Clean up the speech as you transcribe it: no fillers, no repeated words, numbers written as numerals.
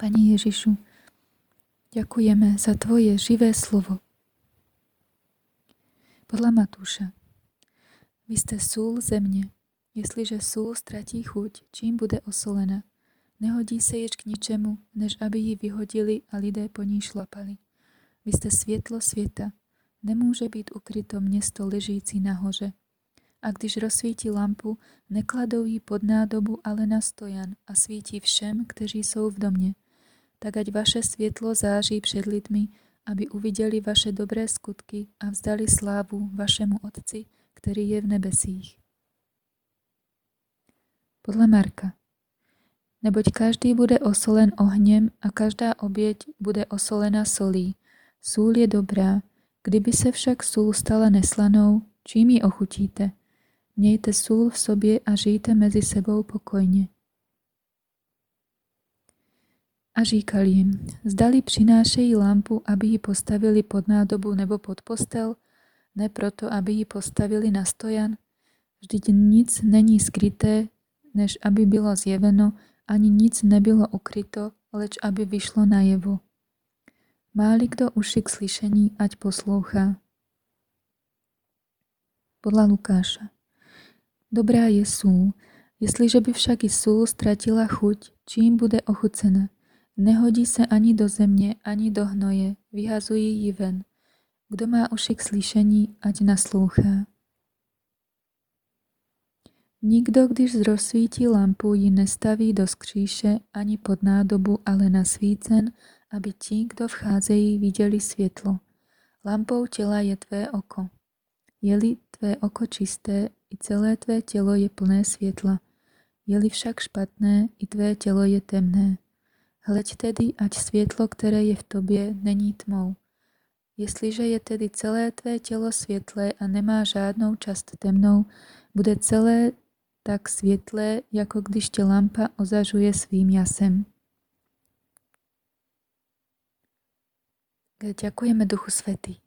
Pane Ježišu, ďakujeme za Tvoje živé slovo. Podľa Matúša. Vy ste sôl zemne. Jestliže sôl stratí chuť, čím bude osolená? Nehodí se jež k ničemu, než aby ji vyhodili a lidé po ní šlapali. Vy ste svietlo sveta. Nemôže byť ukryto mesto ležící na hoře. A když rozsvítí lampu, nekladou ji pod nádobu, ale na stojan a svítí všem, kteří jsou v domě. Tak ať vaše světlo září před lidmi, aby uviděli vaše dobré skutky a vzdali slávu vašemu Otci, který je v nebesích. Podle Marka. Neboť každý bude osolen ohněm a každá oběť bude osolena solí. Sůl je dobrá, kdyby se však sůl stala neslanou, čím ji ochutíte? Mějte sůl v sobě a žijte mezi sebou pokojně. A říkal jim, zdali přinášejí lampu, aby ji postavili pod nádobu nebo pod postel, ne proto, aby ji postavili na stojan. Vždyť nic není skryté, než aby bylo zjeveno, ani nic nebylo ukryto, leč aby vyšlo najevo. Má-li kdo uši k slyšení, ať poslouchá. Podle Lukáša. Dobrá je sůl, jestliže by však i sůl ztratila chuť, čím bude ochucena. Nehodí se ani do země, ani do hnoje, vyhazují ji ven. Kdo má uši k slyšení, ať naslouchá. Nikdo, když rozsvítí lampu, ji nestaví do skříše, ani pod nádobu, ale na svícen, aby ti, kdo vcházejí, viděli světlo. Lampou těla je tvé oko. Je-li tvé oko čisté, i celé tvé tělo je plné světla. Je-li však špatné, i tvé tělo je temné. Hleď tedy, ať světlo, které je v tobě, není tmou. Jestliže je tedy celé tvé tělo světlé a nemá žádnou část temnou, bude celé tak světlé, jako když tě lampa ozařuje svým jasem. Ďakujeme Duchu Svätý.